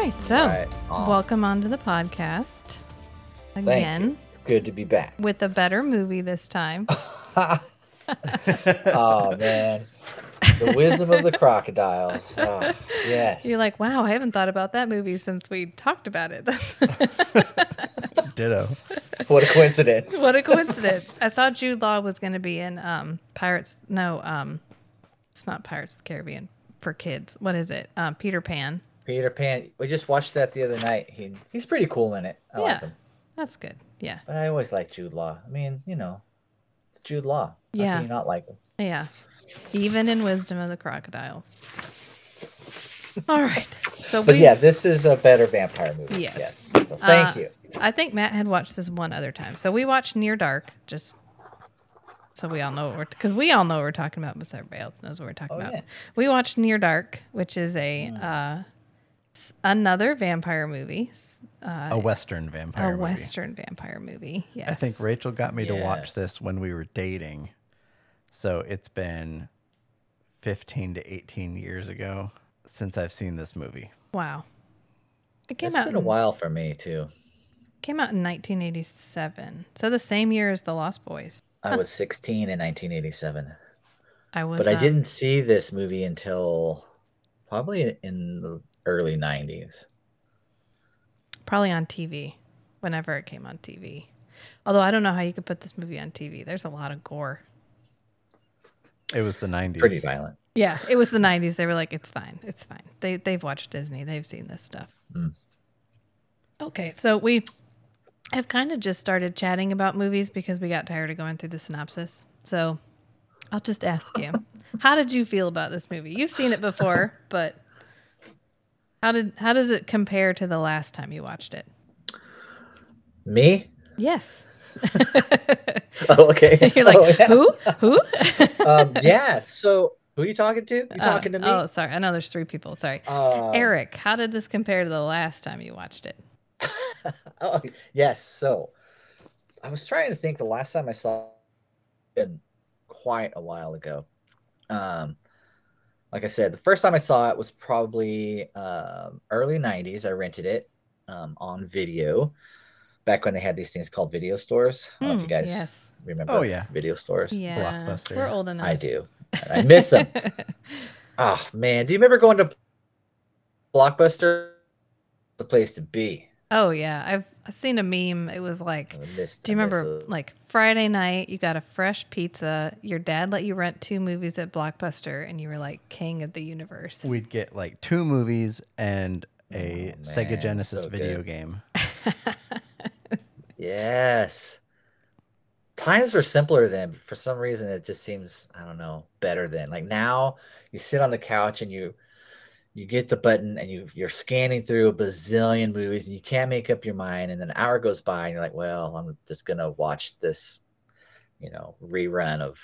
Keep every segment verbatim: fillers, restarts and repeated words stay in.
right, so right on. Welcome onto the podcast again. Good to be back with a better movie this time. Oh man, the wisdom of the crocodiles. Oh, yes, you're like, wow, I haven't thought about that movie since we talked about it. Ditto. What a coincidence! What a coincidence! I saw Jude Law was going to be in um, Pirates. No, um, it's not Pirates of the Caribbean for kids. What is it? Um, Peter Pan. Peter Pan. We just watched that the other night. He he's pretty cool in it. I yeah, like him. That's good. Yeah. But I always like Jude Law. I mean, you know, it's Jude Law. Yeah. How can you not like him? Yeah. Even in Wisdom of the Crocodiles. All right. So, but we... yeah, this is a better vampire movie. Yes. yes. So thank uh, you. I think Matt had watched this one other time. So we watched Near Dark, just so we all know what we're... Because we all know what we're talking about, but everybody else knows what we're talking oh, about. Yeah. We watched Near Dark, which is a mm. uh, another vampire movie. Uh, a Western vampire a movie. A Western vampire movie, yes. I think Rachel got me yes. to watch this when we were dating. So it's been fifteen to eighteen years ago since I've seen this movie. Wow. It came it's out been in, a while for me, too. Came out in nineteen eighty-seven. So the same year as The Lost Boys. I was sixteen in nineteen eighty-seven. I was, But I um, didn't see this movie until probably in the early nineties. Probably on T V, whenever it came on T V. Although I don't know how you could put this movie on T V. There's a lot of gore. It was the nineties. Pretty violent. Yeah, it was the nineties. They were like, it's fine. It's fine. They, they've watched Disney. They've seen this stuff. Mm. Okay, so we have kind of just started chatting about movies because we got tired of going through the synopsis. So I'll just ask you, how did you feel about this movie? You've seen it before, but how did how does it compare to the last time you watched it? Me? Yes. Oh, okay. You're like, oh, yeah. who? Who? um, yeah. So, who are you talking to? You uh, talking to me? Oh, sorry. I know there's three people. Sorry. Uh, Eric, how did this compare to the last time you watched it? Oh, yes. So, I was trying to think the last time I saw it, been quite a while ago. Um, like I said, the first time I saw it was probably uh, early nineties. I rented it um, on video. Back when they had these things called video stores. I don't mm, know if you guys yes. remember oh, yeah. video stores. Yeah. Blockbuster. We're old enough. I do. I miss them. Oh, man. Do you remember going to Blockbuster? The place to be. Oh, yeah. I've, I've seen a meme. It was like, do you remember like Friday night, you got a fresh pizza. Your dad let you rent two movies at Blockbuster and you were like king of the universe. We'd get like two movies and a oh, Sega man, Genesis so video good. game. Yes. Times were simpler then. For some reason, it just seems, I don't know, better then. Like now you sit on the couch and you you get the button and you, you're scanning through a bazillion movies and you can't make up your mind. And then an hour goes by and you're like, well, I'm just going to watch this, you know, rerun of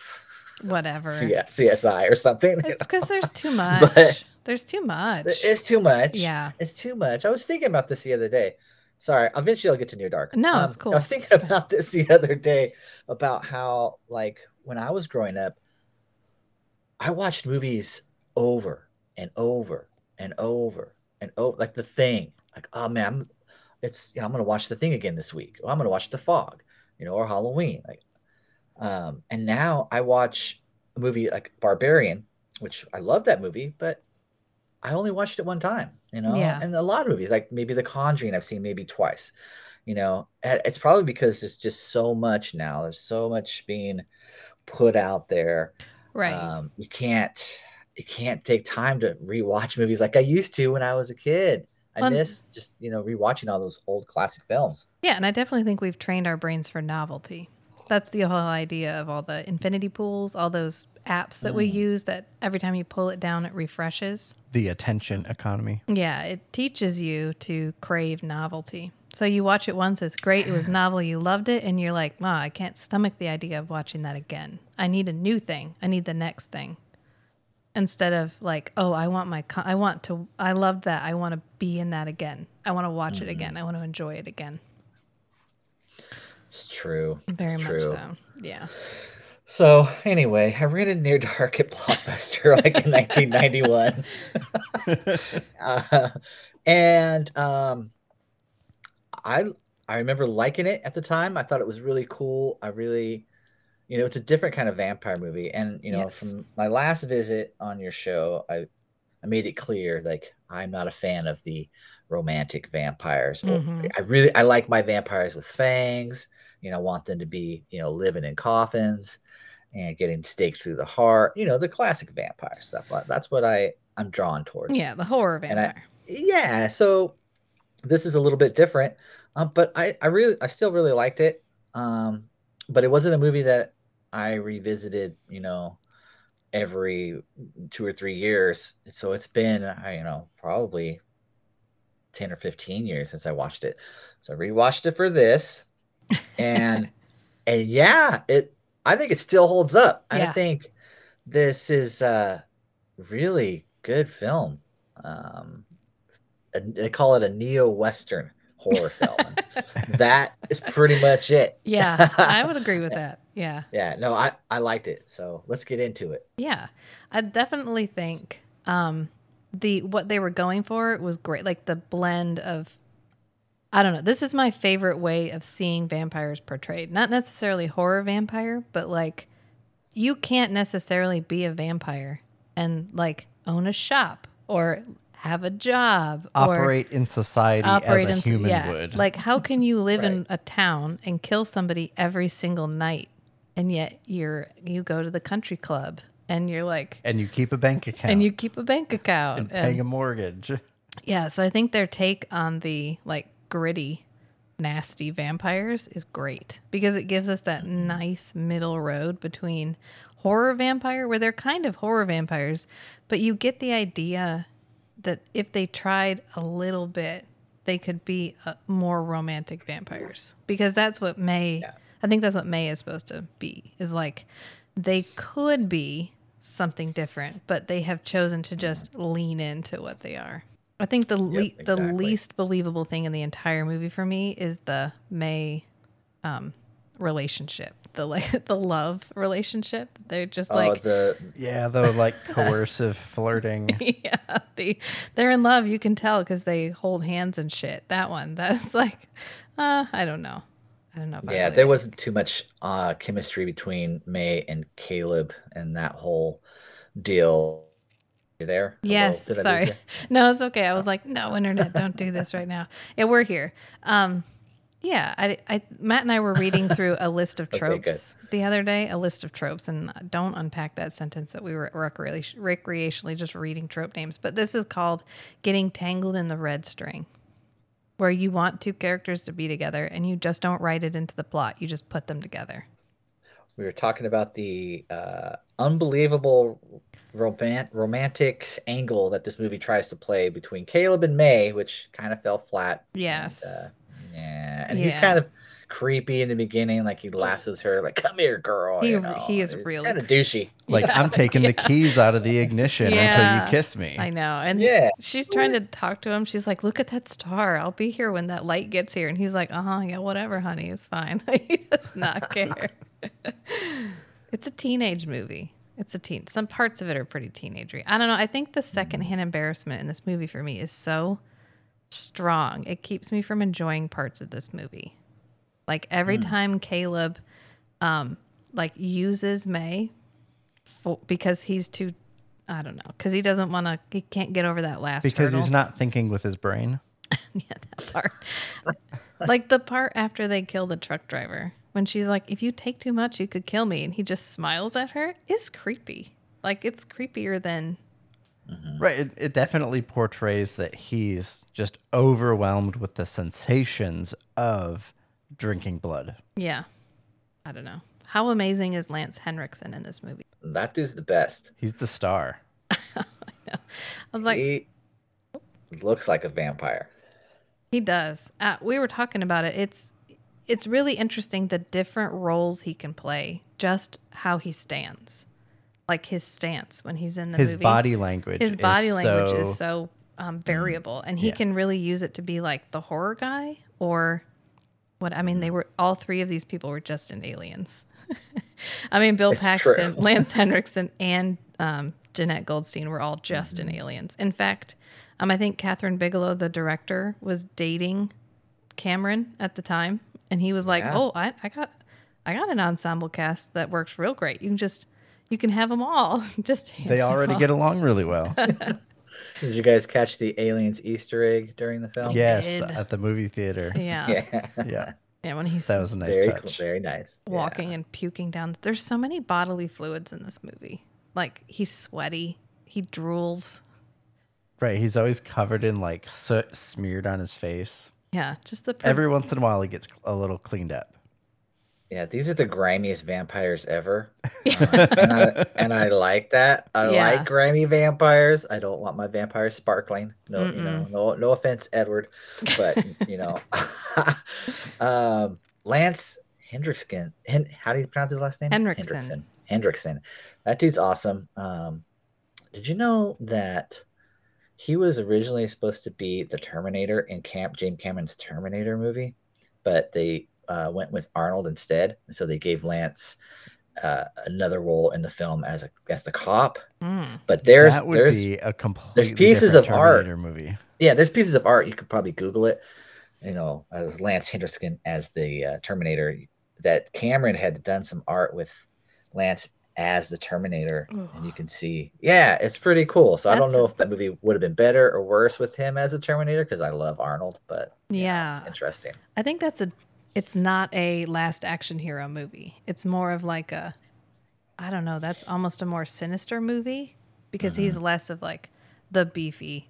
whatever C S I or something. It's because there's too much. But there's too much. It's too much. Yeah. It's too much. I was thinking about this the other day. Sorry, eventually I'll get to Near Dark. No, um, it's cool. I was thinking about this the other day about how, like, when I was growing up, I watched movies over and over and over and over, like The Thing. Like, oh man, I'm, it's you know I'm gonna watch The Thing again this week, or I'm gonna watch The Fog, you know, or Halloween. Like, um, and now I watch a movie like Barbarian, which I love that movie, but I only watched it one time, you know, yeah. And a lot of movies, like maybe The Conjuring, I've seen maybe twice, you know, it's probably because there's just so much now. There's so much being put out there. Right. Um, you can't, you can't take time to rewatch movies like I used to when I was a kid. I well, miss just, you know, rewatching all those old classic films. Yeah. And I definitely think we've trained our brains for novelty. That's the whole idea of all the infinity pools, all those apps that mm. we use that every time you pull it down, it refreshes. The attention economy. Yeah, it teaches you to crave novelty. So you watch it once, it's great, it was novel, you loved it, and you're like, wow, I can't stomach the idea of watching that again. I need a new thing. I need the next thing. Instead of like, oh, I want my, con- I want to, I love that. I want to be in that again. I want to watch mm. it again. I want to enjoy it again. It's true. Very it's much true. so. Yeah. So anyway, I rented Near Dark at Blockbuster like in nineteen ninety-one. uh, And um, I I remember liking it at the time. I thought it was really cool. I really, you know, it's a different kind of vampire movie. And, you know, yes. from my last visit on your show, I, I made it clear, like, I'm not a fan of the romantic vampires. Mm-hmm. I really, I like my vampires with fangs. You know, I want them to be, you know, living in coffins and getting staked through the heart. You know, the classic vampire stuff. That's what I, I'm drawn towards. Yeah, the horror vampire. I, yeah, so this is a little bit different. Um, but I, I really, I still really liked it. Um, but it wasn't a movie that I revisited, you know, every two or three years. So it's been, you know, probably ten or fifteen years since I watched it. So I rewatched it for this. And, and yeah, it, I think it still holds up. Yeah. I think this is a really good film. Um, They call it a neo-Western horror film. That is pretty much it. Yeah, I would agree with that. Yeah. Yeah, no, I, I liked it. So let's get into it. Yeah, I definitely think um, the what they were going for was great. Like the blend of, I don't know, this is my favorite way of seeing vampires portrayed. Not necessarily horror vampire, but like you can't necessarily be a vampire and like own a shop or have a job, operate or in society operate as a human yeah. would. Like, how can you live right. in a town and kill somebody every single night, and yet you're you go to the country club and you're like, and you keep a bank account, and you keep a bank account, and, and paying a mortgage. Yeah, so I think their take on the like gritty, nasty vampires is great because it gives us that nice middle road between horror vampire, where they're kind of horror vampires, but you get the idea that if they tried a little bit, they could be uh, more romantic vampires, because that's what May, yeah. I think that's what May is supposed to be, is like they could be something different, but they have chosen to just mm-hmm. lean into what they are. I think the yep, le- exactly. the least believable thing in the entire movie for me is the May um, relationship. The like the love relationship. They're just oh, like the yeah, the like coercive flirting. Yeah, the, they're in love. You can tell because they hold hands and shit. That one, that's like, uh, I don't know, I don't know. If yeah, I really there like. wasn't too much uh, chemistry between May and Caleb and that whole deal. You're there? Yes. Hello, sorry. No, it's okay. I was like, no, internet, don't do this right now. Yeah, we're here. Um, Yeah, I, I, Matt and I were reading through a list of tropes okay, the other day, a list of tropes, and don't unpack that sentence that we were recre- recreationally just reading trope names, but this is called getting tangled in the red string, where you want two characters to be together, and you just don't write it into the plot. You just put them together. We were talking about the uh, unbelievable romant- romantic angle that this movie tries to play between Caleb and May, which kind of fell flat. Yes. And, uh, Yeah, and yeah. he's kind of creepy in the beginning. Like he lassos her, like "Come here, girl." He, you know, he is really kind of douchey. Like yeah. I'm taking yeah. the keys out of the ignition yeah. until you kiss me. I know, and yeah. she's trying to talk to him. She's like, "Look at that star. I'll be here when that light gets here." And he's like, "Uh huh, yeah, whatever, honey, it's fine." He does not care. It's a teenage movie. It's a teen. Some parts of it are pretty teenagery. I don't know. I think the secondhand embarrassment in this movie for me is so strong. It keeps me from enjoying parts of this movie. Like every mm. time Caleb um like uses May for, because he's too I don't know, because he doesn't want to he can't get over that last because hurdle. He's not thinking with his brain. Yeah, that part. Like the part after they kill the truck driver when she's like, if you take too much you could kill me, and he just smiles at her is creepy. Like it's creepier than Mm-hmm. Right. It, it definitely portrays that he's just overwhelmed with the sensations of drinking blood. Yeah. I don't know. How amazing is Lance Henriksen in this movie? That dude's the best. He's the star. I know. I was like, he looks like a vampire. He does. Uh, we were talking about it. It's it's really interesting the different roles he can play, just how he stands. Like his stance when he's in the his movie. His body language His body is language so, is so um, variable. And he yeah. can really use it to be like the horror guy or what. I mean, they were all three of these people were just in Aliens. I mean, Bill it's Paxton, Lance Henriksen, and um, Jeanette Goldstein were all just mm-hmm. in Aliens. In fact, Um, I think Catherine Bigelow, the director, was dating Cameron at the time, and he was like, yeah. "Oh, I, I got, I got an ensemble cast that works real great. You can just, you can have them all. Just they already all. get along really well." Did you guys catch the Aliens Easter egg during the film? Yes, at the movie theater. Yeah, yeah, yeah. yeah when he's that was a nice very touch. Cool, very nice. Walking yeah. and puking down. There's so many bodily fluids in this movie. Like he's sweaty, he drools. Right, he's always covered in like soot smeared on his face. Yeah, just the per- every once in a while he gets a little cleaned up. Yeah, these are the grimiest vampires ever, uh, and, I, and I like that. I yeah. like grimy vampires. I don't want my vampires sparkling. No, Mm-mm. you know, no, no offense, Edward, but you know, um, Lance Henriksen. Hen- how do you pronounce his last name? Henriksen. Henriksen. Henriksen. That dude's awesome. Um, did you know that? He was originally supposed to be the Terminator in Camp James Cameron's Terminator movie, but they uh, went with Arnold instead. So they gave Lance uh, another role in the film as a as the cop. Mm. But there's that would there's be a completely there's pieces of Terminator art. Movie. Yeah, there's pieces of art. You could probably Google it. You know, as Lance Henriksen as the uh, Terminator. That Cameron had done some art with Lance as the Terminator, Ugh. and you can see, yeah, it's pretty cool. So That's, I don't know if that movie would have been better or worse with him as a Terminator, because I love Arnold, but yeah, know, it's interesting. I think that's a. It's not a last action hero movie. It's more of like a, I don't know. That's almost a more sinister movie because mm-hmm. he's less of like the beefy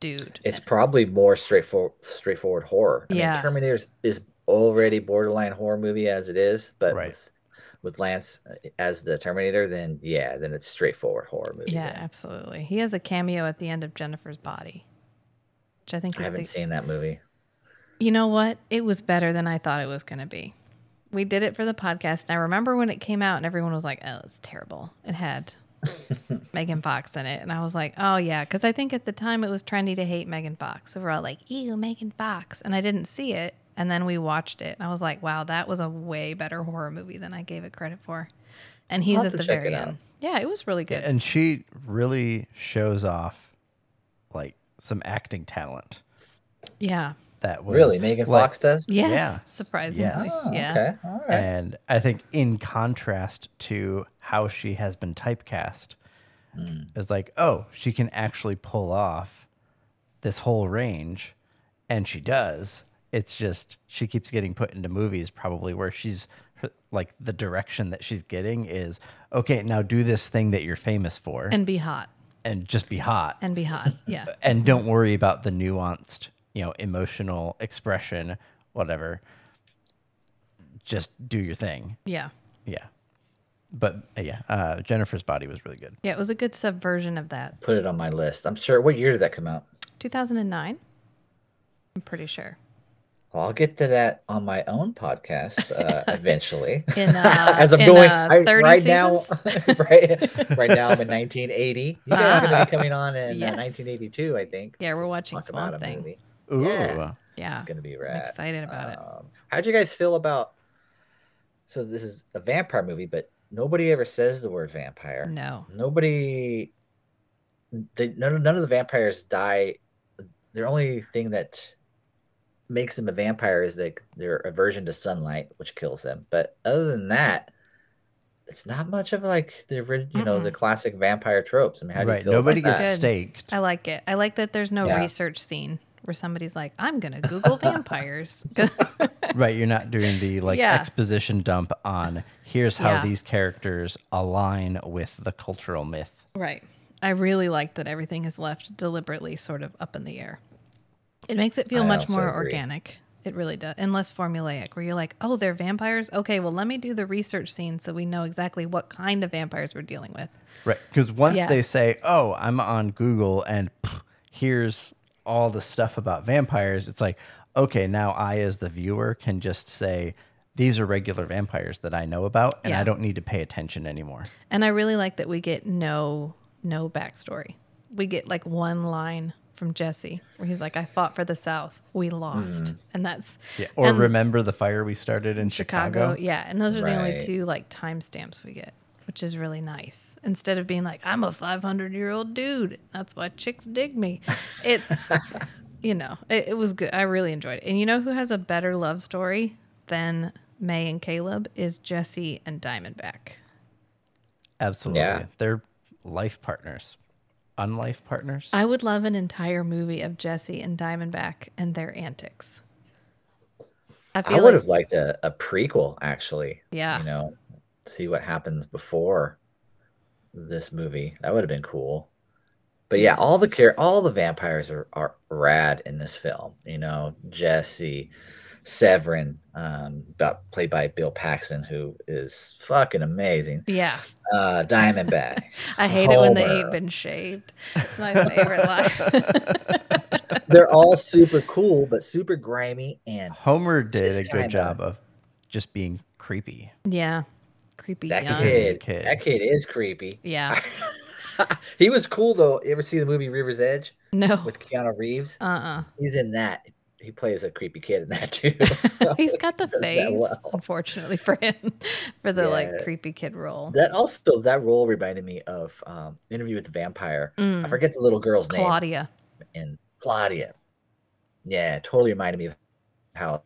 dude. It's probably more straightforward, straightforward horror. I yeah, mean, Terminator is already borderline horror movie as it is, but. Right. With, With Lance as the Terminator, then yeah, then it's straightforward horror movie. Yeah, then. Absolutely. He has a cameo at the end of Jennifer's Body, which I think is I haven't the... seen that movie. You know what? It was better than I thought it was going to be. We did it for the podcast, and I remember when it came out, and everyone was like, "Oh, it's terrible." It had Megan Fox in it, and I was like, "Oh yeah," because I think at the time it was trendy to hate Megan Fox. So we're all like, "Ew, Megan Fox," and I didn't see it. And then we watched it, and I was like, wow, that was a way better horror movie than I gave it credit for. And he's at the very end. Yeah, it was really good. And she really shows off, like, some acting talent. Yeah. That was, Really? Megan like, Fox does? Yes. Yeah. Surprisingly. Yes. Oh, yeah. Okay. All right. And I think in contrast to how she has been typecast, mm. it's like, oh, she can actually pull off this whole range, and she does. It's just she keeps getting put into movies probably where she's like the direction that she's getting is, okay, now do this thing that you're famous for. And be hot. And just be hot. And be hot, yeah. And don't worry about the nuanced, you know, emotional expression, whatever. Just do your thing. Yeah. Yeah. But yeah, uh, Jennifer's Body was really good. Yeah, it was a good subversion of that. Put it on my list. I'm sure. What year did that come out? two thousand nine. I'm pretty sure. Well, I'll get to that on my own podcast uh, eventually. In, uh, As I'm in, going uh, I, thirty right seasons? Now, right, right now I'm in nineteen eighty. You guys ah, are going to be coming on in yes. uh, nineteen eighty-two, I think. Yeah, we're Just watching Swamp Thing. Movie. Ooh, yeah, yeah. It's going to be rad. I'm excited about um, it. How'd you guys feel about? So this is a vampire movie, but nobody ever says the word vampire. No, nobody. They, none, none of the vampires die. Their only thing that makes them a vampire is like their aversion to sunlight, which kills them. But other than that, it's not much of like the you know mm-hmm. the classic vampire tropes. I mean, how do right. you feel Nobody about gets that? Staked. I like it. I like that there's no yeah. research scene where somebody's like, "I'm gonna Google vampires." Right, you're not doing the like yeah. exposition dump on here's how yeah. these characters align with the cultural myth. Right. I really like that everything is left deliberately sort of up in the air. It makes it feel I much more agree. Organic. It really does. And less formulaic, where you're like, oh, they're vampires? Okay, well, let me do the research scene so we know exactly what kind of vampires we're dealing with. Right. Because once yeah. they say, oh, I'm on Google and pff, here's all the stuff about vampires, it's like, okay, now I as the viewer can just say, these are regular vampires that I know about, and yeah. I don't need to pay attention anymore. And I really like that we get no, no backstory. We get like one line from Jesse, where he's like, I fought for the South. We lost. Mm. And that's... Yeah. Or and remember the fire we started in Chicago? Chicago. Yeah. And those are right. the only two like timestamps we get. which is really nice. Instead of being like, I'm a five hundred year old dude, that's why chicks dig me. It's, you know, it, it was good. I really enjoyed it. And you know who has a better love story than May and Caleb is Jesse and Diamondback. Absolutely. Yeah. They're life partners. Unlife partners. I would love an entire movie of Jesse and Diamondback and their antics. I, feel I would like... have liked a, a prequel, actually. Yeah. You know, see what happens before this movie. That would have been cool. But yeah, all the care, all the vampires are, are rad in this film. You know, Jesse, Severin, um, about, played by Bill Paxton, who is fucking amazing. Yeah. Uh, Diamondback. I hate Homer. It when they ain't been shaved. It's my favorite line. They're all super cool, but super grimy. And Homer did a good job of just being creepy. Yeah. Creepy. That kid, kid. That kid is creepy. Yeah. He was cool, though. You ever see the movie River's Edge? No. With Keanu Reeves? Uh-uh. He's in that. He plays a creepy kid in that too. So he's got the face, well. Unfortunately for him, for the yeah. like creepy kid role. That also that role reminded me of um, Interview with the Vampire. Mm. I forget the little girl's Claudia. name. Claudia. And Claudia. Yeah, totally reminded me of how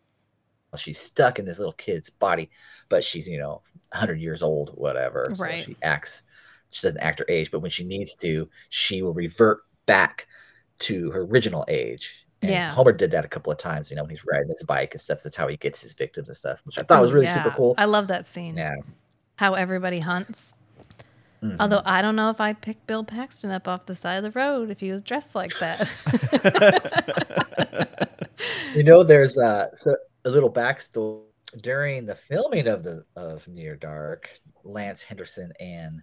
she's stuck in this little kid's body, but she's, you know, one hundred years old, whatever. Right. So she acts. She doesn't act her age, but when she needs to, she will revert back to her original age. And yeah. Homer did that a couple of times, you know, when he's riding his bike and stuff. That's how he gets his victims and stuff, which I thought was really yeah. super cool. I love that scene. Yeah. How everybody hunts. Mm-hmm. Although I don't know if I'd pick Bill Paxton up off the side of the road if he was dressed like that. You know, there's uh, so a little backstory. During the filming of the of Near Dark, Lance Henriksen and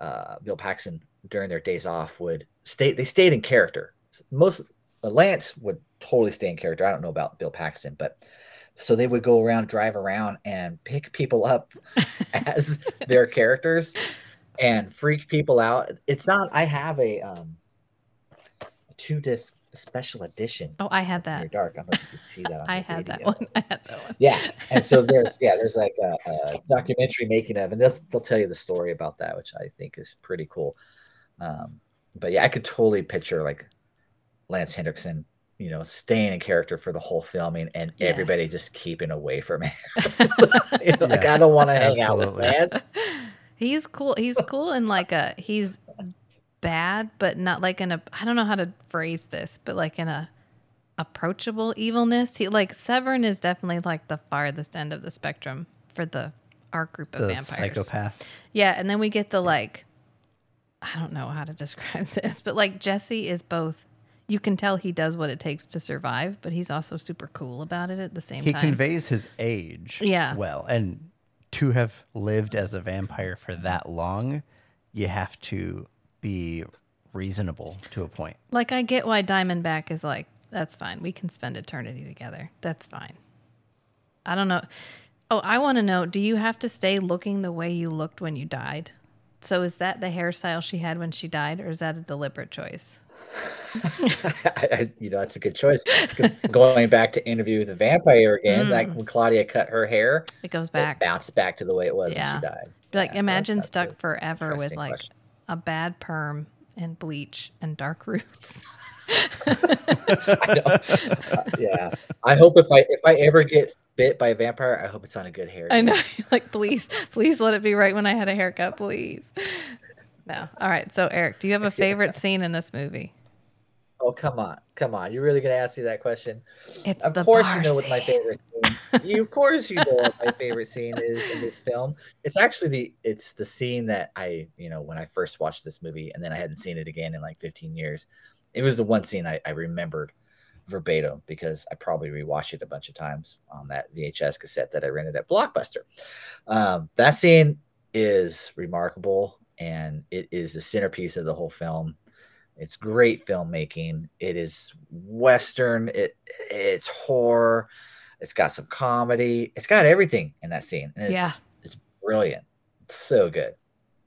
uh, Bill Paxton, during their days off, would stay. They stayed in character. Most Lance would totally stay in character. I don't know about Bill Paxton, but so they would go around, drive around, and pick people up as their characters and freak people out. It's not. I have a um, two disc special edition. Oh, I had that. Dark. I don't know if you can see that. On I had video. that one. I had that one. Yeah, and so there's yeah, there's like a, a documentary making of, and they'll they'll tell you the story about that, which I think is pretty cool. Um, but yeah, I could totally picture like Lance Henriksen, you know, staying in character for the whole filming, and yes. everybody just keeping away from it. You know, yeah, like I don't want to hang out with Lance. He's cool. He's cool, and like a he's bad, but not like in a. I don't know how to phrase this, but like in a approachable evilness. He like Severin is definitely like the farthest end of the spectrum for the our group of the vampires. Psychopath. Yeah, and then we get the like. I don't know how to describe this, but like Jesse is both. You can tell he does what it takes to survive, but he's also super cool about it at the same he time. He conveys his age yeah. well. And to have lived as a vampire for that long, you have to be reasonable to a point. Like, I get why Diamondback is like, that's fine. We can spend eternity together. That's fine. I don't know. Oh, I want to know, do you have to stay looking the way you looked when you died? So is that the hairstyle she had when she died, or is that a deliberate choice? I, I, you know, that's a good choice. Going back to Interview with the Vampire again, mm. like when Claudia cut her hair, it goes back, it bounced back to the way it was yeah. when she died. Like, yeah, imagine so stuck forever with like question. a bad perm and bleach and dark roots. I know. Uh, yeah, I hope if I if I ever get bit by a vampire, I hope it's on a good hair. I know, like please, please let it be right when I had a haircut, please. No, all right. So Eric, do you have a favorite scene in this movie? Oh, come on. Come on. You're really going to ask me that question? It's of the course bar you know what my favorite scene you, Of course you know what my favorite scene is in this film. It's actually the it's the scene that I, you know, when I first watched this movie and then I hadn't seen it again in like fifteen years. It was the one scene I, I remembered verbatim because I probably rewatched it a bunch of times on that V H S cassette that I rented at Blockbuster. Um, that scene is remarkable and it is the centerpiece of the whole film. It's great filmmaking. It is Western. It it's horror. It's got some comedy. It's got everything in that scene. And it's, yeah, it's brilliant. It's so good.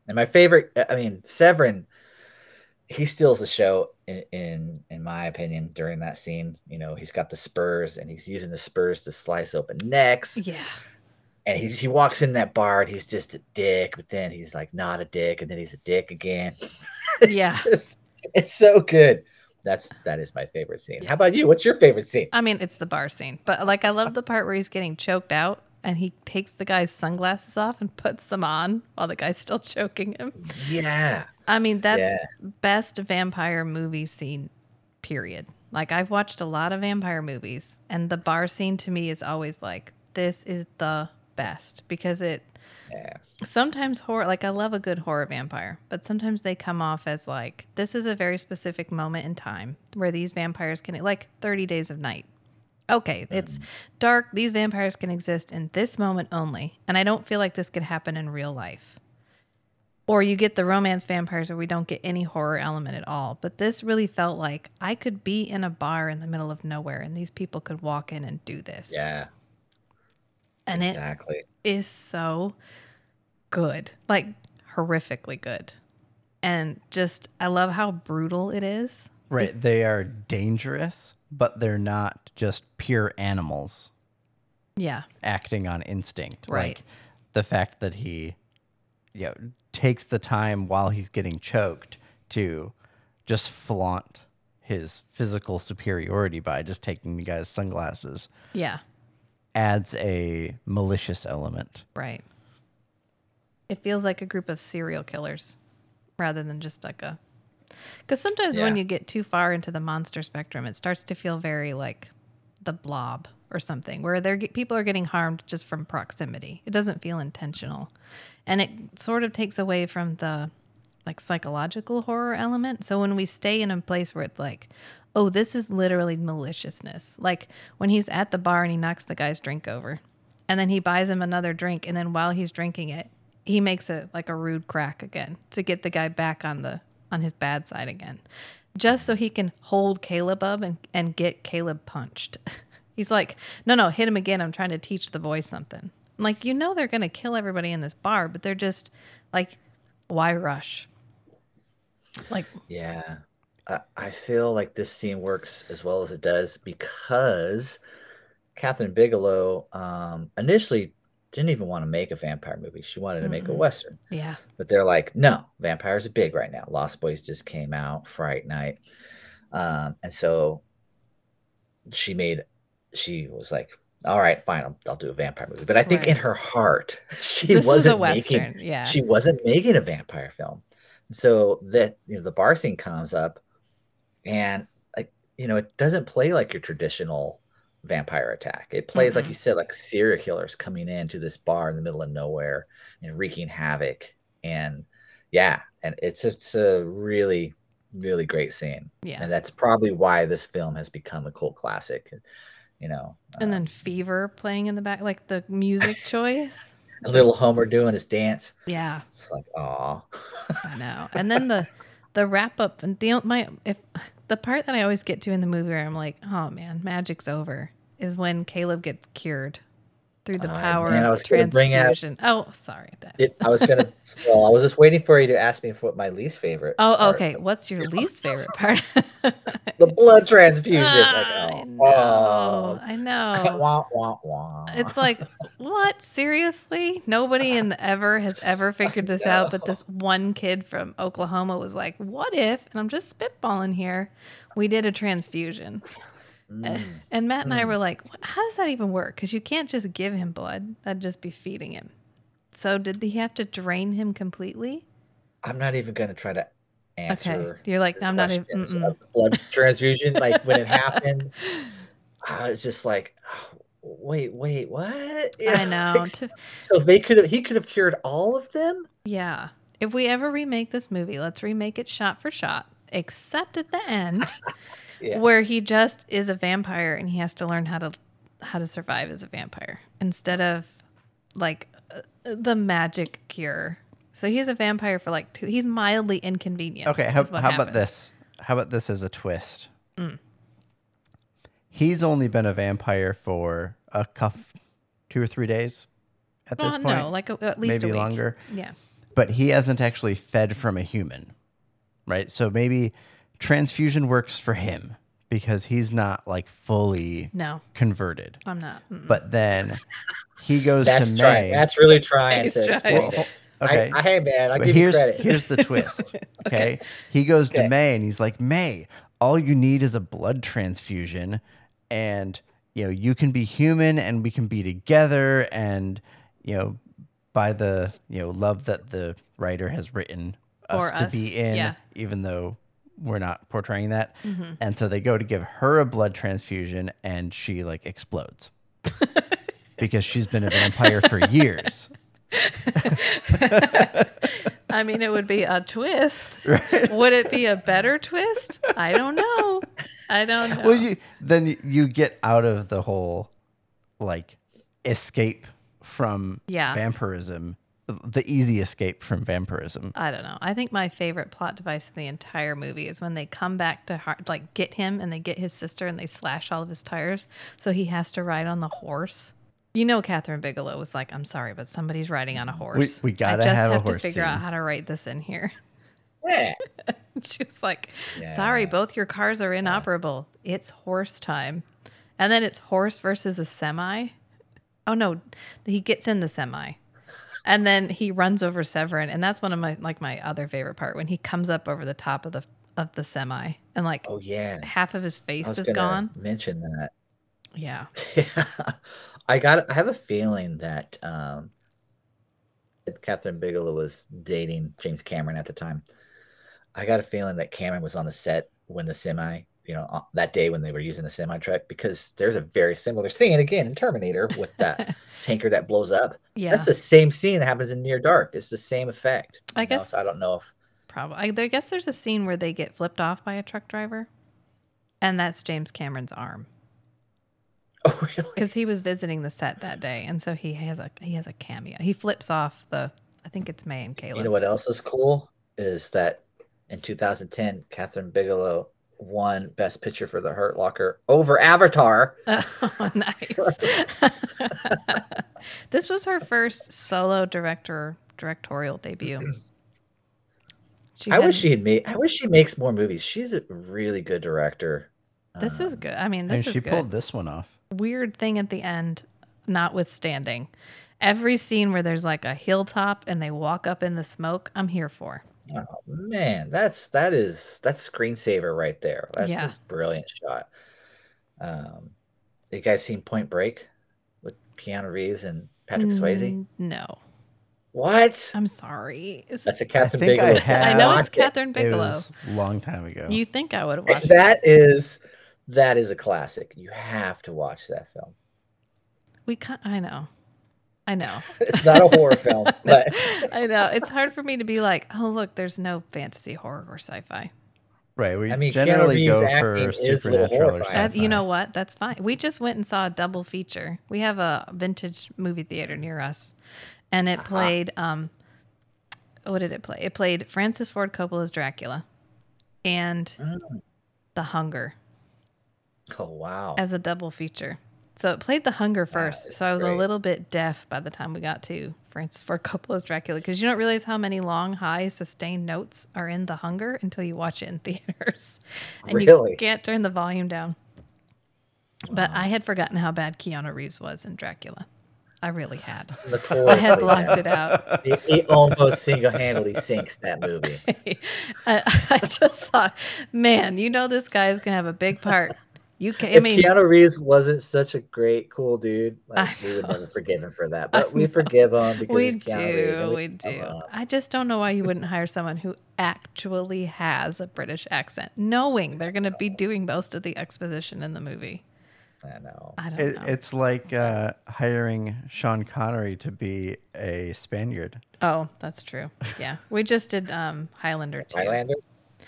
And my favorite, I mean, Severin, he steals the show in, in in my opinion during that scene. You know, he's got the spurs and he's using the spurs to slice open necks. Yeah. And he, he walks in that bar and he's just a dick, but then he's like not a dick, and then he's a dick again. it's yeah. Just, it's so good. That's, that is my favorite scene. How about you? What's your favorite scene? I mean, it's the bar scene, but like, I love the part where he's getting choked out and he takes the guy's sunglasses off and puts them on while the guy's still choking him. Yeah. I mean, that's yeah. best vampire movie scene, period. Like, I've watched a lot of vampire movies, and the bar scene to me is always like, this is the best, because it yeah. sometimes horror, like I love a good horror vampire, but sometimes they come off as like, this is a very specific moment in time where these vampires can, like thirty Days of Night. Okay, mm. It's dark. These vampires can exist in this moment only. And I don't feel like this could happen in real life. Or you get the romance vampires where we don't get any horror element at all. But this really felt like I could be in a bar in the middle of nowhere and these people could walk in and do this. Yeah. And exactly. It is so good, like horrifically good. And just, I love how brutal it is. Right. They are dangerous, but they're not just pure animals. Yeah. Acting on instinct. Right. Like the fact that he, you know, takes the time while he's getting choked to just flaunt his physical superiority by just taking the guy's sunglasses. Yeah. Adds a malicious element. Right. It feels like a group of serial killers rather than just like a... Because sometimes yeah. when you get too far into the monster spectrum, it starts to feel very like The Blob or something, where they're, people are getting harmed just from proximity. It doesn't feel intentional. And it sort of takes away from the like psychological horror element. So when we stay in a place where it's like, oh, this is literally maliciousness. Like when he's at the bar and he knocks the guy's drink over and then he buys him another drink. And then while he's drinking it, he makes a like a rude crack again to get the guy back on the on his bad side again, just so he can hold Caleb up and, and get Caleb punched. He's like, no, no, hit him again. I'm trying to teach the boy something. I'm like, you know, they're going to kill everybody in this bar, but they're just like, why rush? Like, yeah. I feel like this scene works as well as it does because Catherine Bigelow um, initially didn't even want to make a vampire movie. She wanted to mm-hmm. make a Western. Yeah. But they're like, no, vampires are big right now. Lost Boys just came out, Fright Night. Um, and so she made, she was like, all right, fine, I'll, I'll do a vampire movie. But I think right. in her heart, she this wasn't was a Western. Making, yeah. She wasn't making a vampire film. So that, you know, the bar scene comes up. And like, you know, it doesn't play like your traditional vampire attack. It plays, mm-hmm. like you said, like serial killers coming into this bar in the middle of nowhere and wreaking havoc. And yeah, and it's it's a really, really great scene. Yeah. And that's probably why this film has become a cult classic, you know. And um, then Fever playing in the back, like the music choice. And little Homer doing his dance. Yeah. It's like, aw. I know. And then the... The wrap up and the my if the part that I always get to in the movie where I'm like, oh man, magic's over, is when Caleb gets cured through the power uh, man, of transfusion. Out, oh, sorry. It, I was gonna. Well, I was just waiting for you to ask me for what my least favorite. Oh, part. Okay. What's your least favorite part? The blood transfusion. Ah, like, oh, I know. Oh. I know. Wah, wah, wah. It's like, what? Seriously? Nobody in the ever has ever figured this out, but this one kid from Oklahoma was like, "What if?" And I'm just spitballing here. We did a transfusion. Mm. And Matt and mm. I were like, what, how does that even work? Because you can't just give him blood. That'd just be feeding him. So did he have to drain him completely? I'm not even going to try to answer. Okay. You're like, I'm not even. The blood transfusion, like when it happened, I was just like, oh, wait, wait, what? Yeah. I know. So they could have, he could have cured all of them? Yeah. If we ever remake this movie, let's remake it shot for shot, except at the end. Yeah. Where he just is a vampire and he has to learn how to how to survive as a vampire instead of like uh, the magic cure. So he's a vampire for like two. He's mildly inconvenienced. Okay, how, how about this? How about this as a twist? Mm. He's only been a vampire for a couple, two or three days at this uh, point. No, like a, at least maybe a week. Longer. Yeah, but he hasn't actually fed from a human, right? So maybe. Transfusion works for him because he's not like fully no. converted. I'm not. Mm-mm. But then he goes that's to trying. May. That's really trying He's to trying. Well, okay. I, I, hey, man, I'll but give you credit. Here's the twist. Okay? okay. He goes okay. to May, and he's like, May, all you need is a blood transfusion, and, you know, you can be human, and we can be together, and, you know, by the, you know, love that the writer has written us, us. to be in, yeah. even though we're not portraying that. Mm-hmm. And so they go to give her a blood transfusion, and she, like, explodes. Because she's been a vampire for years. I mean, it would be a twist. Right? Would it be a better twist? I don't know. I don't know. Well, you, then you get out of the whole, like, escape from yeah. vampirism, the easy escape from vampirism. I don't know. I think my favorite plot device in the entire movie is when they come back to, har- like, get him, and they get his sister, and they slash all of his tires, so he has to ride on the horse. You know, Catherine Bigelow was like, "I'm sorry, but somebody's riding on a horse. We, we gotta I just have, have a horse to figure scene. Out how to write this in here." Yeah. She was like, yeah. "Sorry, both your cars are inoperable. Yeah. It's horse time." And then it's horse versus a semi. Oh no, he gets in the semi, and then he runs over Severin, and that's one of my like my other favorite part when he comes up over the top of the of the semi, and like, oh yeah, half of his face I was is gonna gone. Mention that. Yeah. Yeah. I got. I have a feeling that um, Catherine Bigelow was dating James Cameron at the time. I got a feeling that Cameron was on the set when the semi, you know, that day when they were using the semi truck, because there's a very similar scene again in Terminator with that tanker that blows up. Yeah, that's the same scene that happens in Near Dark. It's the same effect. I guess know, so I don't know if probably. I guess there's a scene where they get flipped off by a truck driver, and that's James Cameron's arm. Oh, really? Because he was visiting the set that day, and so he has a he has a cameo. He flips off the, I think it's May and Caleb. You know what else is cool is that in two thousand ten, Catherine Bigelow won Best Picture for The Hurt Locker over Avatar. Oh, nice! This was her first solo director directorial debut. She I had, wish she had made. I wish she makes more movies. She's a really good director. This um, is good. I mean, this and is she good. Pulled this one off. Weird thing at the end, notwithstanding, every scene where there's like a hilltop and they walk up in the smoke, I'm here for. Oh man, that's that is that's screensaver right there. That's yeah. a brilliant shot. Um, you guys seen Point Break with Keanu Reeves and Patrick mm, Swayze? No. What? I'm sorry. It's, that's a Catherine I Bigelow. I, I know it's Catherine Bigelow. It was a long time ago. You think I would have watched that? This. Is. That is a classic. You have to watch that film. We can't. I know. I know. It's not a horror film, but I know it's hard for me to be like, oh look, there's no fantasy, horror, or sci-fi. Right. We I mean, generally go for supernatural or sci-fi. You know what? That's fine. We just went and saw a double feature. We have a vintage movie theater near us, and it uh-huh. played. Um, what did it play? It played Francis Ford Coppola's Dracula, and mm. The Hunger. Oh, wow. As a double feature. So it played The Hunger first. So I was great. a little bit deaf by the time we got to Francis Ford Coppola's Dracula, because you don't realize how many long, high, sustained notes are in The Hunger until you watch it in theaters. And really? You can't turn the volume down. Wow. But I had forgotten how bad Keanu Reeves was in Dracula. I really had. I had blocked it out. He, he almost single-handedly sinks that movie. I, I just thought, man, you know this guy is going to have a big part. You can, if I mean, Keanu Reeves wasn't such a great, cool dude, like, we would never forgive him for that. But we forgive him because we Keanu Reeves. We, we do. I just don't know why you wouldn't hire someone who actually has a British accent, knowing they're going to be doing most of the exposition in the movie. I know. I don't it, know. It's like uh, hiring Sean Connery to be a Spaniard. Oh, that's true. Yeah. We just did um, Highlander two. Highlander?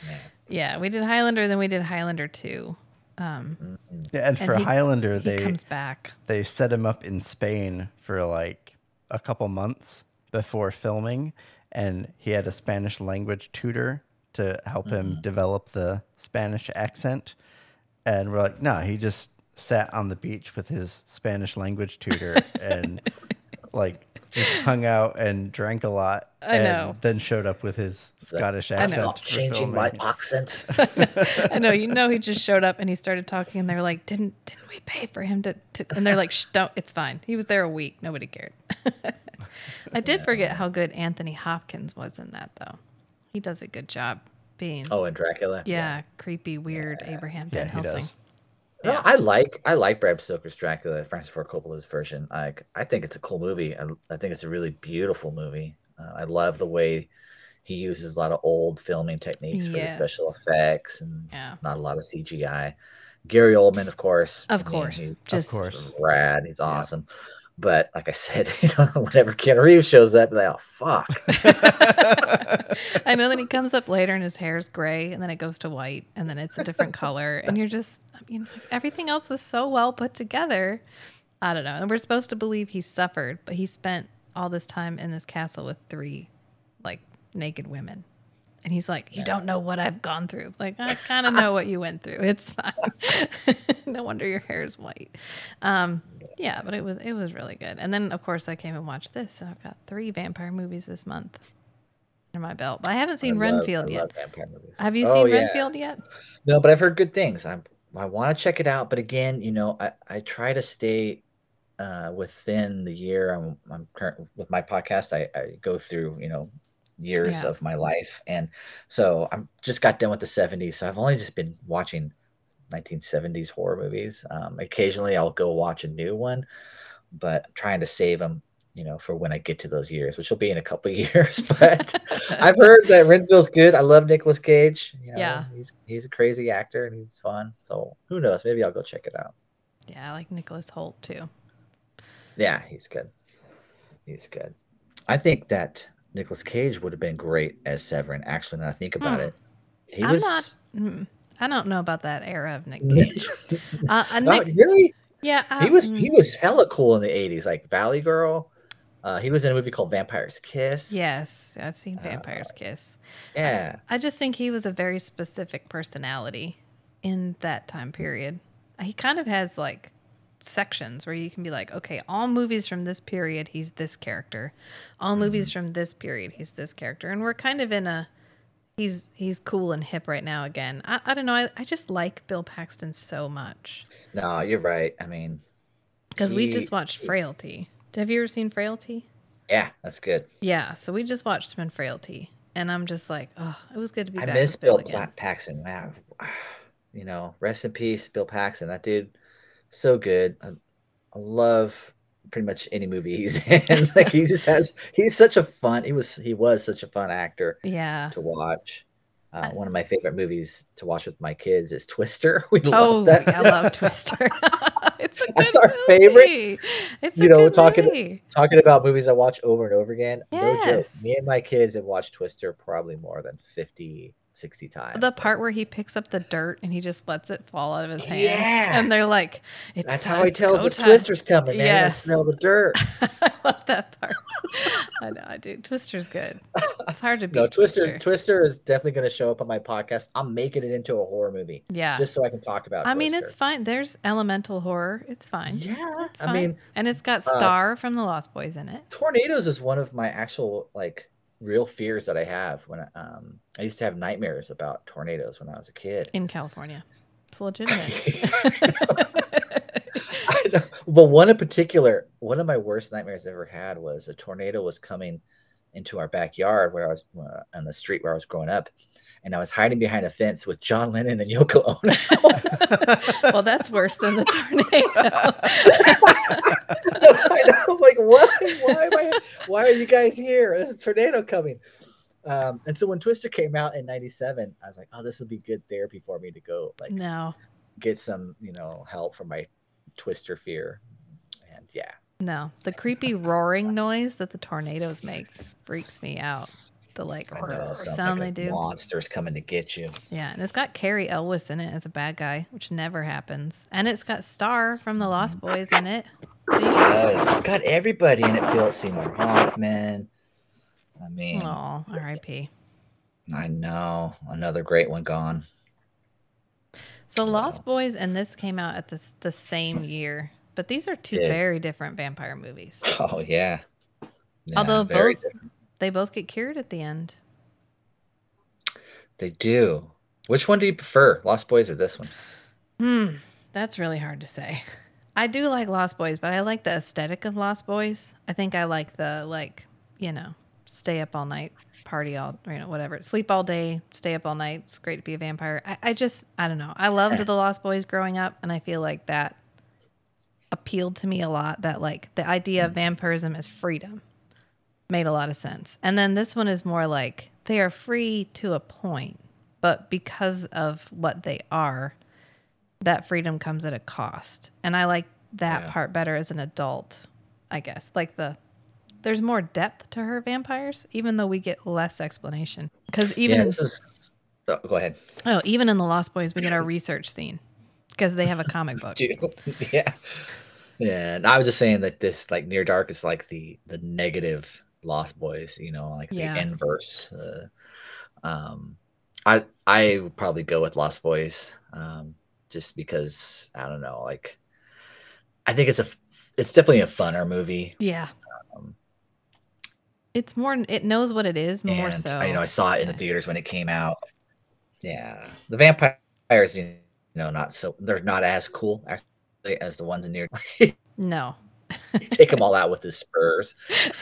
Yeah. yeah, we did Highlander, then we did Highlander two. Um, yeah, and, and for he, Highlander, they comes back. They set him up in Spain for like a couple months before filming, and he had a Spanish language tutor to help mm-hmm. him develop the Spanish accent. And we're like, no, he just sat on the beach with his Spanish language tutor and like just hung out and drank a lot. I and know. Then showed up with his Scottish accent. I'm not changing my accent. I, know. I know. You know, he just showed up and he started talking, and they're like, "Didn't didn't we pay for him to?" to and they're like, "Shh, don't. It's fine. He was there a week. Nobody cared." I did forget how good Anthony Hopkins was in that, though. He does a good job being. Oh, and Dracula. Yeah, yeah. Creepy, weird yeah. Abraham Van yeah, Helsing. Yeah. No, I like I like Bram Stoker's Dracula, Francis Ford Coppola's version. I I think it's a cool movie. I, I think it's a really beautiful movie. Uh, I love the way he uses a lot of old filming techniques yes. for the special effects and yeah. not a lot of C G I. Gary Oldman, of course. Of I mean, course, he's just of course. rad. He's awesome. Yeah. But like I said, you know, whenever Keanu Reeves shows up, they're like, oh, fuck. I know. Then he comes up later and his hair's gray, and then it goes to white, and then it's a different color. And you're just, I mean, everything else was so well put together. I don't know. And we're supposed to believe he suffered, but he spent all this time in this castle with three, like, naked women. And he's like, you yeah. don't know what I've gone through. Like, I kind of know what you went through. It's fine. No wonder your hair is white. Um, yeah, but it was it was really good. And then, of course, I came and watched this. So I've got three vampire movies this month under my belt. But I haven't seen I love, Renfield I yet. Love vampire movies. Have you oh, seen yeah. Renfield yet? No, but I've heard good things. I I want to check it out. But again, you know, I, I try to stay uh, within the year. I'm, I'm current with my podcast. I, I go through, you know, years yeah. of my life, and so I'm just got done with the seventies, so I've only just been watching nineteen seventies horror movies. Um occasionally I'll go watch a new one, but I'm trying to save them, you know, for when I get to those years, which will be in a couple of years. But I've heard that Renfield's good. I love Nicolas Cage, you know, yeah he's he's a crazy actor and he's fun, so who knows, maybe I'll go check it out. Yeah, I like Nicholas Hoult too. Yeah, he's good. He's good. I think that Nicolas Cage would have been great as Severin. Actually, now I think about hmm. it, he I'm was. Not, I don't know about that era of Nick Cage. uh, uh, Nick, oh, really? Yeah, um, he was. He was hella cool in the eighties, like Valley Girl. Uh, he was in a movie called Vampire's Kiss. Yes, I've seen Vampire's uh, Kiss. Yeah, I, I just think he was a very specific personality in that time period. He kind of has like sections where you can be like, okay, all movies from this period he's this character, all mm-hmm. movies from this period he's this character, and we're kind of in a he's he's cool and hip right now again. I, I don't know, I, I just like Bill Paxton so much. No, you're right. I mean, because we just watched Frailty. Have you ever seen Frailty? Yeah, that's good. Yeah, so we just watched him in Frailty, and I'm just like, oh, it was good to be I back. I miss Bill, Bill Paxton. Wow, you know, rest in peace, Bill Paxton. That dude. So good. I, I love pretty much any movie he's in. Like he just has, he's such a fun, he was, he was such a fun actor yeah. to watch. Uh, I, one of my favorite movies to watch with my kids is Twister. We love oh, that. I love Twister. It's a good That's our movie. favorite. It's you a know, good talking, movie. Talking about movies I watch over and over again. Yes. No joke. Me and my kids have watched Twister probably more than fifty, sixty times. The part where he picks up the dirt and he just lets it fall out of his hand. Yeah. And they're like, it's That's time, how he tells us Twister's coming, man. Yes. Smell the dirt. I love that part. I know, I do. Twister's good. It's hard to beat. No, Twister, Twister. Twister is definitely going to show up on my podcast. I'm making it into a horror movie. Yeah. Just so I can talk about it. I Twister. mean, it's fine. There's elemental horror. It's fine. Yeah. It's fine. I mean, and it's got Star uh, from the Lost Boys in it. Tornadoes is one of my actual, like, real fears that I have when I, um, I used to have nightmares about tornadoes when I was a kid in California. It's legitimate. I know. But one in particular, one of my worst nightmares I ever had was a tornado was coming into our backyard where I was uh, on the street where I was growing up, and I was hiding behind a fence with John Lennon and Yoko Ono. Well, that's worse than the tornado. I know, I'm like, what? Why am I? Why are you guys here? There's a tornado coming. Um, and so when Twister came out in ninety-seven, I was like, oh, this will be good therapy for me to go like no. get some, you know, help for my Twister fear. And yeah. No, the creepy roaring noise that the tornadoes make freaks me out. The like know, roar sound like they do. Monsters coming to get you. Yeah, and it's got Cary Elwes in it as a bad guy, which never happens. And it's got Star from the Lost Boys in it. It does. It's got everybody in it. Philip Seymour Hoffman. I mean, oh, R I P. I know, another great one gone. So Lost oh. Boys and this came out at this the same year, but these are two yeah. very different vampire movies. Oh yeah, Yeah, although both different. They both get cured at the end. They do. Which one do you prefer, Lost Boys or this one? Hmm, that's really hard to say. I do like Lost Boys, but I like the aesthetic of Lost Boys. I think I like the, like, you know, stay up all night, party all, you know, whatever. Sleep all day, stay up all night. It's great to be a vampire. I, I just, I don't know. I loved the Lost Boys growing up, and I feel like that appealed to me a lot, that, like, the idea of vampirism as freedom made a lot of sense. And then this one is more like they are free to a point, but because of what they are, that freedom comes at a cost. And I like that yeah. part better as an adult, I guess. Like the, there's more depth to her vampires, even though we get less explanation. Because even, yeah, this is, oh, go ahead. Oh, even in the Lost Boys, we get our research scene because they have a comic book. yeah. Yeah. And I was just saying that this, like, Near Dark is like the, the negative Lost Boys, you know, like the yeah. inverse. Uh, um, I, I would probably go with Lost Boys. Um, Just because, I don't know, like, I think it's a, it's definitely a funner movie. Yeah. Um, it's more, it knows what it is more and, so. I, you know, I saw it in the theaters when it came out. Yeah. The vampires, you know, not so, they're not as cool actually as the ones in Near Dark. No. Take them all out with his spurs.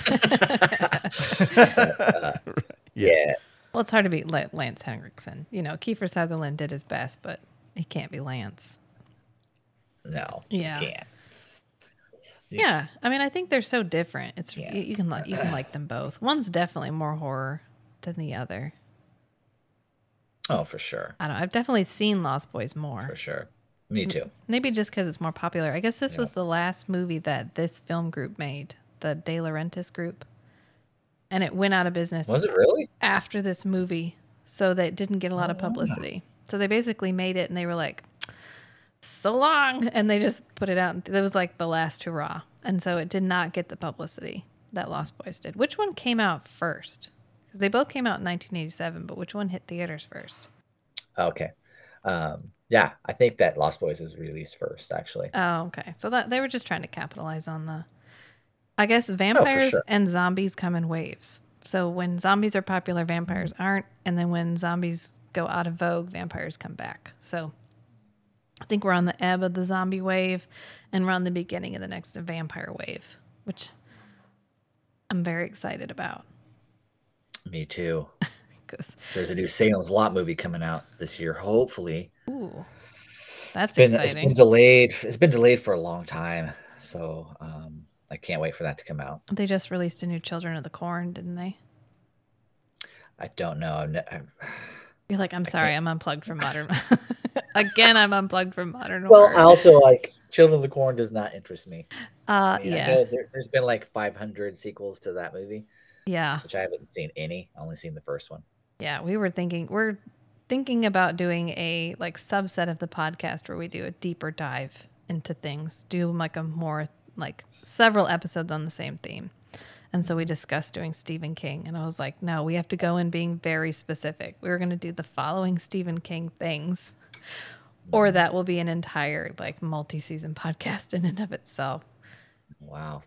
but, uh, yeah. yeah. Well, it's hard to beat Lance Henriksen. You know, Kiefer Sutherland did his best, but. It can't be Lance. No. Yeah. It can't. Yeah. I mean, I think they're so different. It's yeah. you can like you can like them both. One's definitely more horror than the other. Oh, for sure. I don't. I've definitely seen Lost Boys more. For sure. Me too. Maybe just because it's more popular. I guess this yeah. was the last movie that this film group made, the De Laurentiis group, and it went out of business. Was it really? After this movie, so that it didn't get a lot of publicity. Oh. So they basically made it, and they were like, so long, and they just put it out. That was like the last hurrah, and so it did not get the publicity that Lost Boys did. Which one came out first? Because they both came out in nineteen eighty-seven, but which one hit theaters first? Okay. Um, yeah, I think that Lost Boys was released first, actually. Oh, okay. So that they were just trying to capitalize on the, I guess, vampires oh, for sure. and zombies come in waves. So when zombies are popular, vampires aren't, and then when zombies go out of vogue, vampires come back. So I think we're on the ebb of the zombie wave, and we're on the beginning of the next vampire wave, which I'm very excited about. Me too. There's a new Salem's Lot movie coming out this year, hopefully. Ooh, that's it's been, exciting. It's been delayed. It's been delayed for a long time, so um, I can't wait for that to come out. They just released a new Children of the Corn, didn't they? I don't know. I've ne- I've... You're like, I'm sorry, I'm unplugged from modern. Again, I'm unplugged from modern. Well, I also like Children of the Corn does not interest me. Uh, I mean, yeah. There, there's been like five hundred sequels to that movie. Yeah. Which I haven't seen any. I only seen the first one. Yeah, we were thinking we're thinking about doing a like subset of the podcast where we do a deeper dive into things, do like a more like several episodes on the same theme. And so we discussed doing Stephen King, and I was like, no, we have to go in being very specific. We were going to do the following Stephen King things, or that will be an entire like multi-season podcast in and of itself. Wow.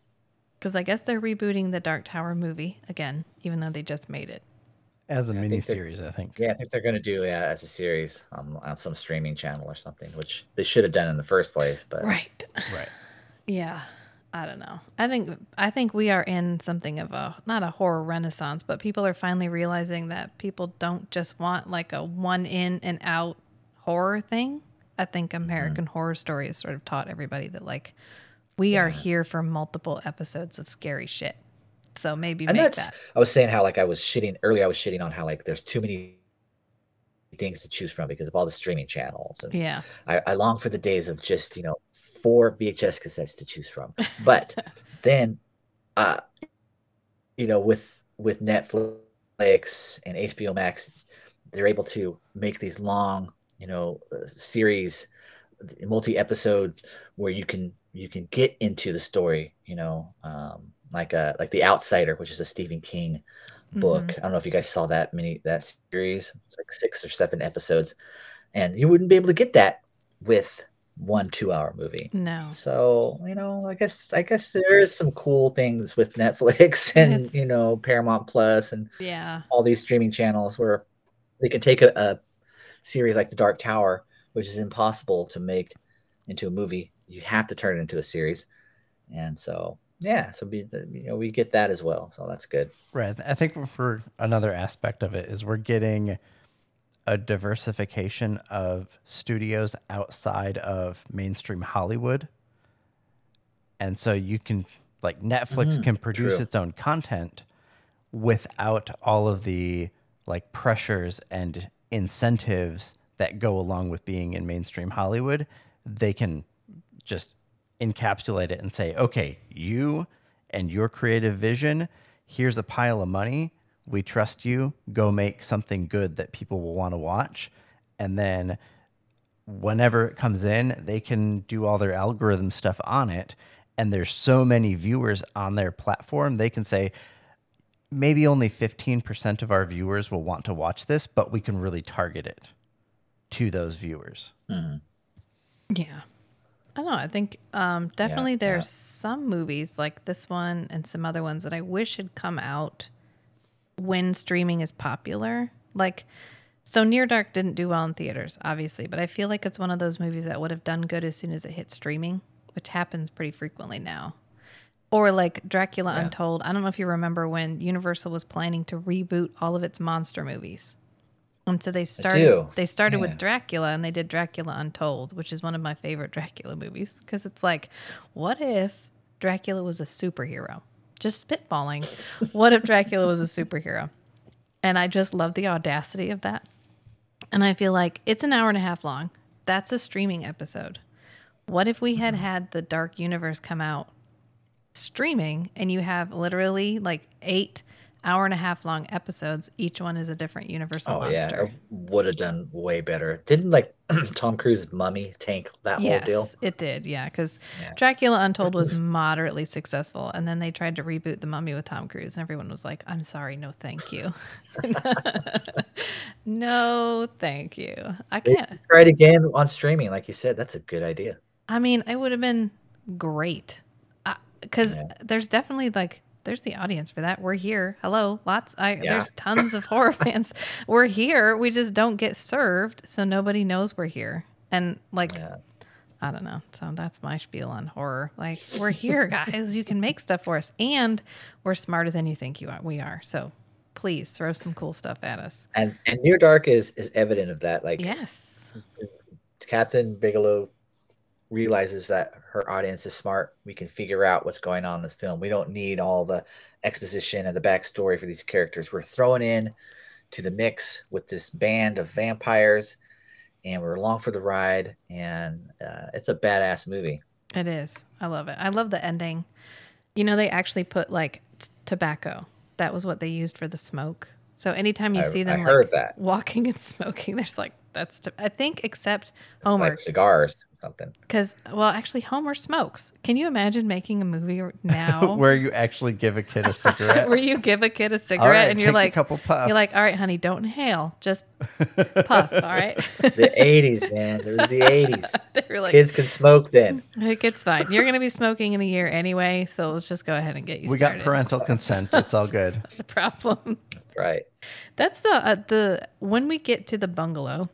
Because I guess they're rebooting the Dark Tower movie again, even though they just made it. As a yeah, miniseries, I think. Yeah, I think they're going to do yeah, as a series on, on some streaming channel or something, which they should have done in the first place. But Right. Right. Yeah. I don't know. I think I think we are in something of a, not a horror renaissance, but people are finally realizing that people don't just want like a one in and out horror thing. I think American mm-hmm. Horror Story has sort of taught everybody that like we yeah. are here for multiple episodes of scary shit. So maybe and make that. I was saying how like I was shitting earlier. I was shitting on how like there's too many things to choose from because of all the streaming channels. And yeah. I, I long for the days of just, you know, four V H S cassettes to choose from. But then, uh, you know, with with Netflix and H B O Max, they're able to make these long, you know, series, multi-episodes where you can you can get into the story, you know, um, like a, like The Outsider, which is a Stephen King book. Mm-hmm. I don't know if you guys saw that mini that series. It's like six or seven episodes, and you wouldn't be able to get that with one two-hour movie. No. So, you know, I guess I guess there is some cool things with Netflix and, it's, you know, Paramount Plus and yeah. all these streaming channels where they can take a, a series like The Dark Tower, which is impossible to make into a movie. You have to turn it into a series. And so, yeah, so be, you know, we get that as well. So that's good. Right. I think for another aspect of it is we're getting a diversification of studios outside of mainstream Hollywood. And so you can, like, Netflix mm-hmm. can produce True. its own content without all of the, like, pressures and incentives that go along with being in mainstream Hollywood. They can just encapsulate it and say, okay, you and your creative vision, here's a pile of money. We trust you. Go make something good that people will want to watch. And then whenever it comes in, they can do all their algorithm stuff on it. And there's so many viewers on their platform. They can say, maybe only fifteen percent of our viewers will want to watch this, but we can really target it to those viewers. Mm-hmm. Yeah. I don't know. I think um, definitely yeah, there's yeah. some movies like this one and some other ones that I wish had come out when streaming is popular. Like, so Near Dark didn't do well in theaters, obviously, but I feel like it's one of those movies that would have done good as soon as it hit streaming, which happens pretty frequently now. Or like Dracula yeah. Untold. I don't know if you remember when Universal was planning to reboot all of its monster movies. And so they started they started yeah. with Dracula, and they did Dracula Untold, which is one of my favorite Dracula movies, because it's like, what if Dracula was a superhero? Just spitballing. What if Dracula was a superhero? And I just love the audacity of that. And I feel like it's an hour and a half long. That's a streaming episode. What if we had had the Dark Universe come out streaming, and you have literally like eight hour and a half long episodes. Each one is a different Universal oh, monster. Yeah, would have done way better. Didn't like Tom Cruise Mummy tank that yes, whole deal? Yes, it did. Yeah, because yeah. Dracula Untold was moderately successful, and then they tried to reboot the Mummy with Tom Cruise, and everyone was like, "I'm sorry, no, thank you." No, thank you. I can't. Try it again on streaming, like you said. That's a good idea. I mean, it would have been great because yeah. there's definitely like. There's the audience for that. We're here. Hello. Lots. I, yeah. There's tons of horror fans. We're here. We just don't get served. So nobody knows we're here. And like, yeah. I don't know. So that's my spiel on horror. Like, we're here, guys. You can make stuff for us. And we're smarter than you think you are. We are. So please throw some cool stuff at us. And, and Near Dark is, is evident of that. Like, yes. Catherine Bigelow realizes that her audience is smart. We can figure out what's going on in this film. We don't need all the exposition and the backstory for these characters. We're thrown in to the mix with this band of vampires, and we're along for the ride. And uh, it's a badass movie. It is. I love it. I love the ending. You know, they actually put like t- tobacco. That was what they used for the smoke. So anytime you I, see them like, walking and smoking, there's like, that's, t- I think, except Homer. It's like cigars. Something because well actually Homer smokes. Can you imagine making a movie now where you actually give a kid a cigarette? Where you give a kid a cigarette right, and you're like a couple puffs. You're like, all right, honey, don't inhale, just puff. All right. The eighties, man. It was the eighties. They were like, kids can smoke then. Like, it's fine. You're gonna be smoking in a year anyway, so let's just go ahead and get you. We started. Got parental consent. It's all good. It's not a problem. That's right. That's the uh, the when we get to the bungalow.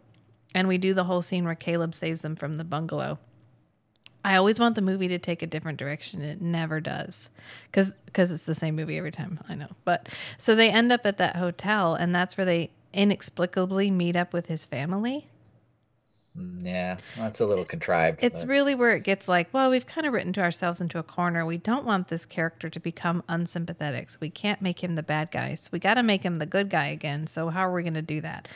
And we do the whole scene where Caleb saves them from the bungalow. I always want the movie to take a different direction. It never does. Because it's the same movie every time. I know. But so they end up at that hotel, and that's where they inexplicably meet up with his family. Yeah, that's a little contrived. It's but. really where it gets like, well, we've kind of written to ourselves into a corner. We don't want this character to become unsympathetic. So we can't make him the bad guy. So we got to make him the good guy again. So how are we going to do that?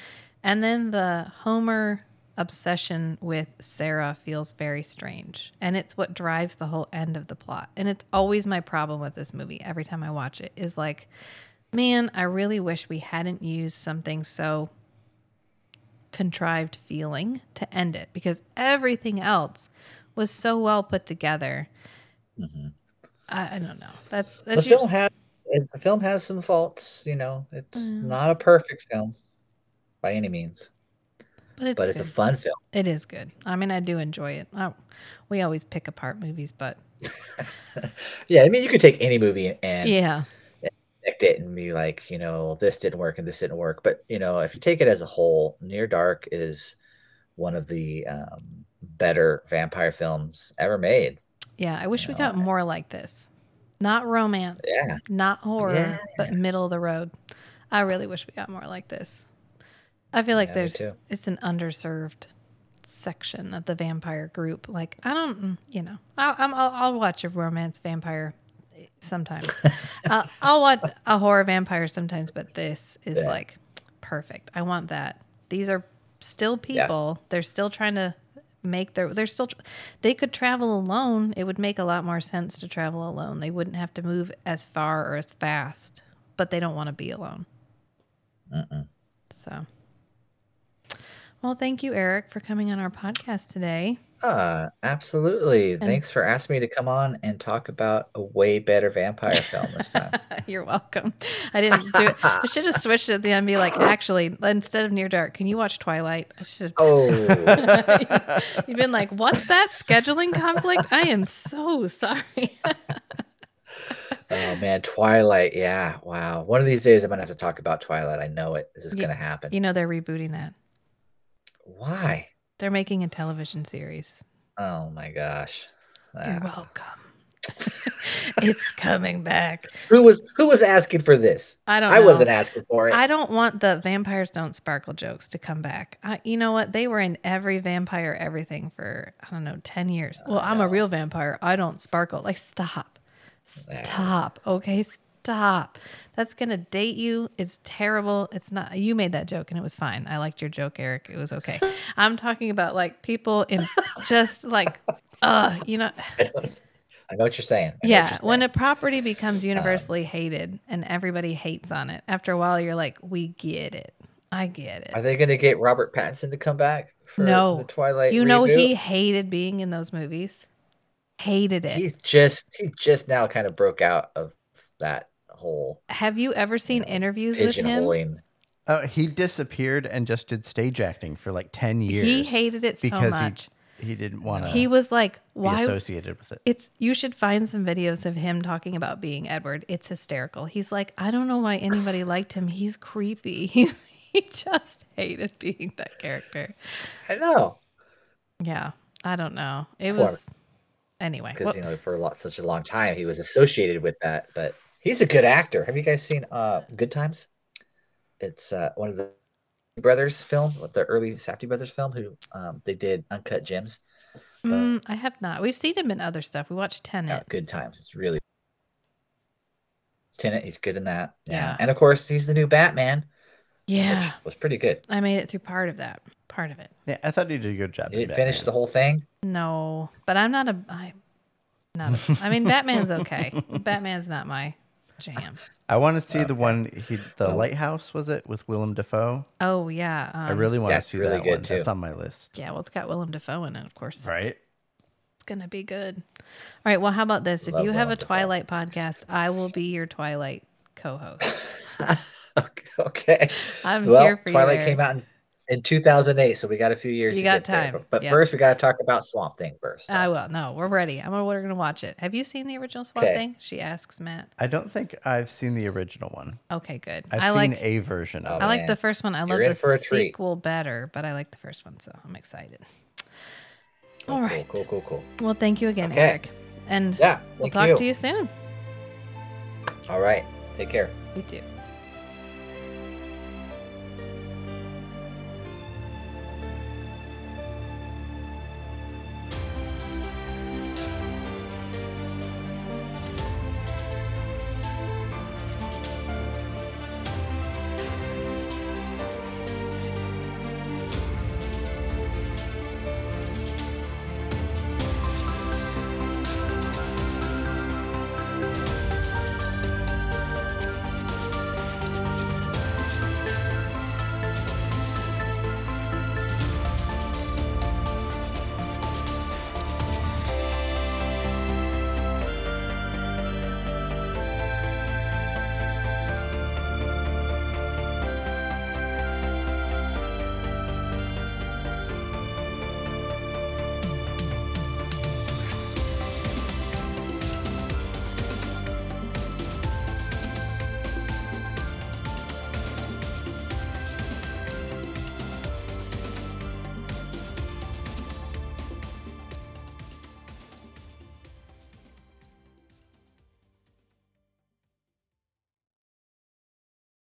And then the Homer obsession with Sarah feels very strange. And it's what drives the whole end of the plot. And it's always my problem with this movie every time I watch it is like, man, I really wish we hadn't used something so contrived feeling to end it. Because everything else was so well put together. Mm-hmm. I, I don't know. That's, that's the, film has, the film has some faults. You know, it's um, not a perfect film. By any means. But it's, but it's a fun film. It is good. I mean, I do enjoy it. I, we always pick apart movies, but... yeah, I mean, you could take any movie and... yeah. It and be like, you know, this didn't work and this didn't work. But, you know, if you take it as a whole, Near Dark is one of the um, better vampire films ever made. Yeah, I wish you we know? got more like this. Not romance, yeah. not horror, yeah. but middle of the road. I really wish we got more like this. I feel like yeah, there's it's an underserved section of the vampire group. Like, I don't, you know, I, I'm, I'll, I'll watch a romance vampire sometimes. uh, I'll watch a horror vampire sometimes, but this is yeah. like perfect. I want that. These are still people. Yeah. They're still trying to make their, they're still, tra- they could travel alone. It would make a lot more sense to travel alone. They wouldn't have to move as far or as fast, but they don't want to be alone. Uh-uh. So, well, thank you, Eric, for coming on our podcast today. Uh, absolutely. And thanks for asking me to come on and talk about a way better vampire film this time. You're welcome. I didn't do it. I should have switched it at the end and be like, actually, instead of Near Dark, can you watch Twilight? I should have. Oh. You've been like, what's that scheduling conflict? I am so sorry. Oh, man. Twilight. Yeah. Wow. One of these days I'm going to have to talk about Twilight. I know it. This is going to happen. You know, they're rebooting that. Why? They're making a television series. Oh, my gosh. Ah. You're welcome. It's coming back. Who was who was asking for this? I don't know. I wasn't asking for it. I don't want the Vampires Don't Sparkle jokes to come back. I, you know what? They were in every vampire everything for, I don't know, ten years. Oh, well, no. I'm a real vampire. I don't sparkle. Like, stop. Stop. Okay, stop. That's going to date you. It's terrible. It's not, you made that joke and it was fine. I liked your joke, Eric. It was okay. I'm talking about like people in just like, uh, you know. I, I know what you're saying. I yeah. You're saying. When a property becomes universally um, hated and everybody hates on it, after a while, you're like, we get it. I get it. Are they going to get Robert Pattinson to come back for no. the Twilight You reboot? Know, he hated being in those movies. Hated it. He just, he just now kind of broke out of that. Whole, have you ever seen you know, interviews with him? Oh, he disappeared and just did stage acting for like ten years. He hated it so much. He, he didn't want to. He was like, "Why be associated with it?" It's you should find some videos of him talking about being Edward. It's hysterical. He's like, "I don't know why anybody liked him. He's creepy." He, he just hated being that character. I know. Yeah, I don't know. It for, was anyway because well, you know for a lot, such a long time he was associated with that, but. He's a good actor. Have you guys seen uh, Good Times? It's uh, one of the brothers film, the early Safdie brothers film, who um, they did Uncut Gems. But, mm, I have not. We've seen him in other stuff. We watched Tenet. Yeah, Good Times. It's really Tenet. He's good in that. Yeah. yeah. And of course, he's the new Batman. Yeah, which was pretty good. I made it through part of that. Part of it. Yeah, I thought he did a good job. You didn't finish the whole thing? No, but I'm not a. I, not. A, I mean, Batman's okay. Batman's not my. Jam. I want to see oh, the okay. one he, the oh. Lighthouse was it with Willem Dafoe? Oh yeah, um, I really want to see really that one. Too. That's on my list. Yeah, well, it's got Willem Dafoe in it, of course. Right. It's gonna be good. All right. Well, how about this? Love if you Willem have a Dafoe. Twilight podcast, I will be your Twilight co-host. Okay. I'm well, here for Twilight you. Twilight came out in, in two thousand eight, so we got a few years. You to got get time, there. but yeah. first we got to talk about Swamp Thing first. So. I will. No, we're ready. I'm we're gonna watch it. Have you seen the original Swamp okay. Thing? She asks Matt. I don't think I've seen the original one. Okay, good. I've I seen like, a version of. Oh, it. I like the first one. I You're love the sequel treat. better, but I like the first one, so I'm excited. Cool, All right. Cool, cool, cool, cool. Well, thank you again, okay. Eric, and yeah, we'll talk you. to you soon. All right. Take care. You too.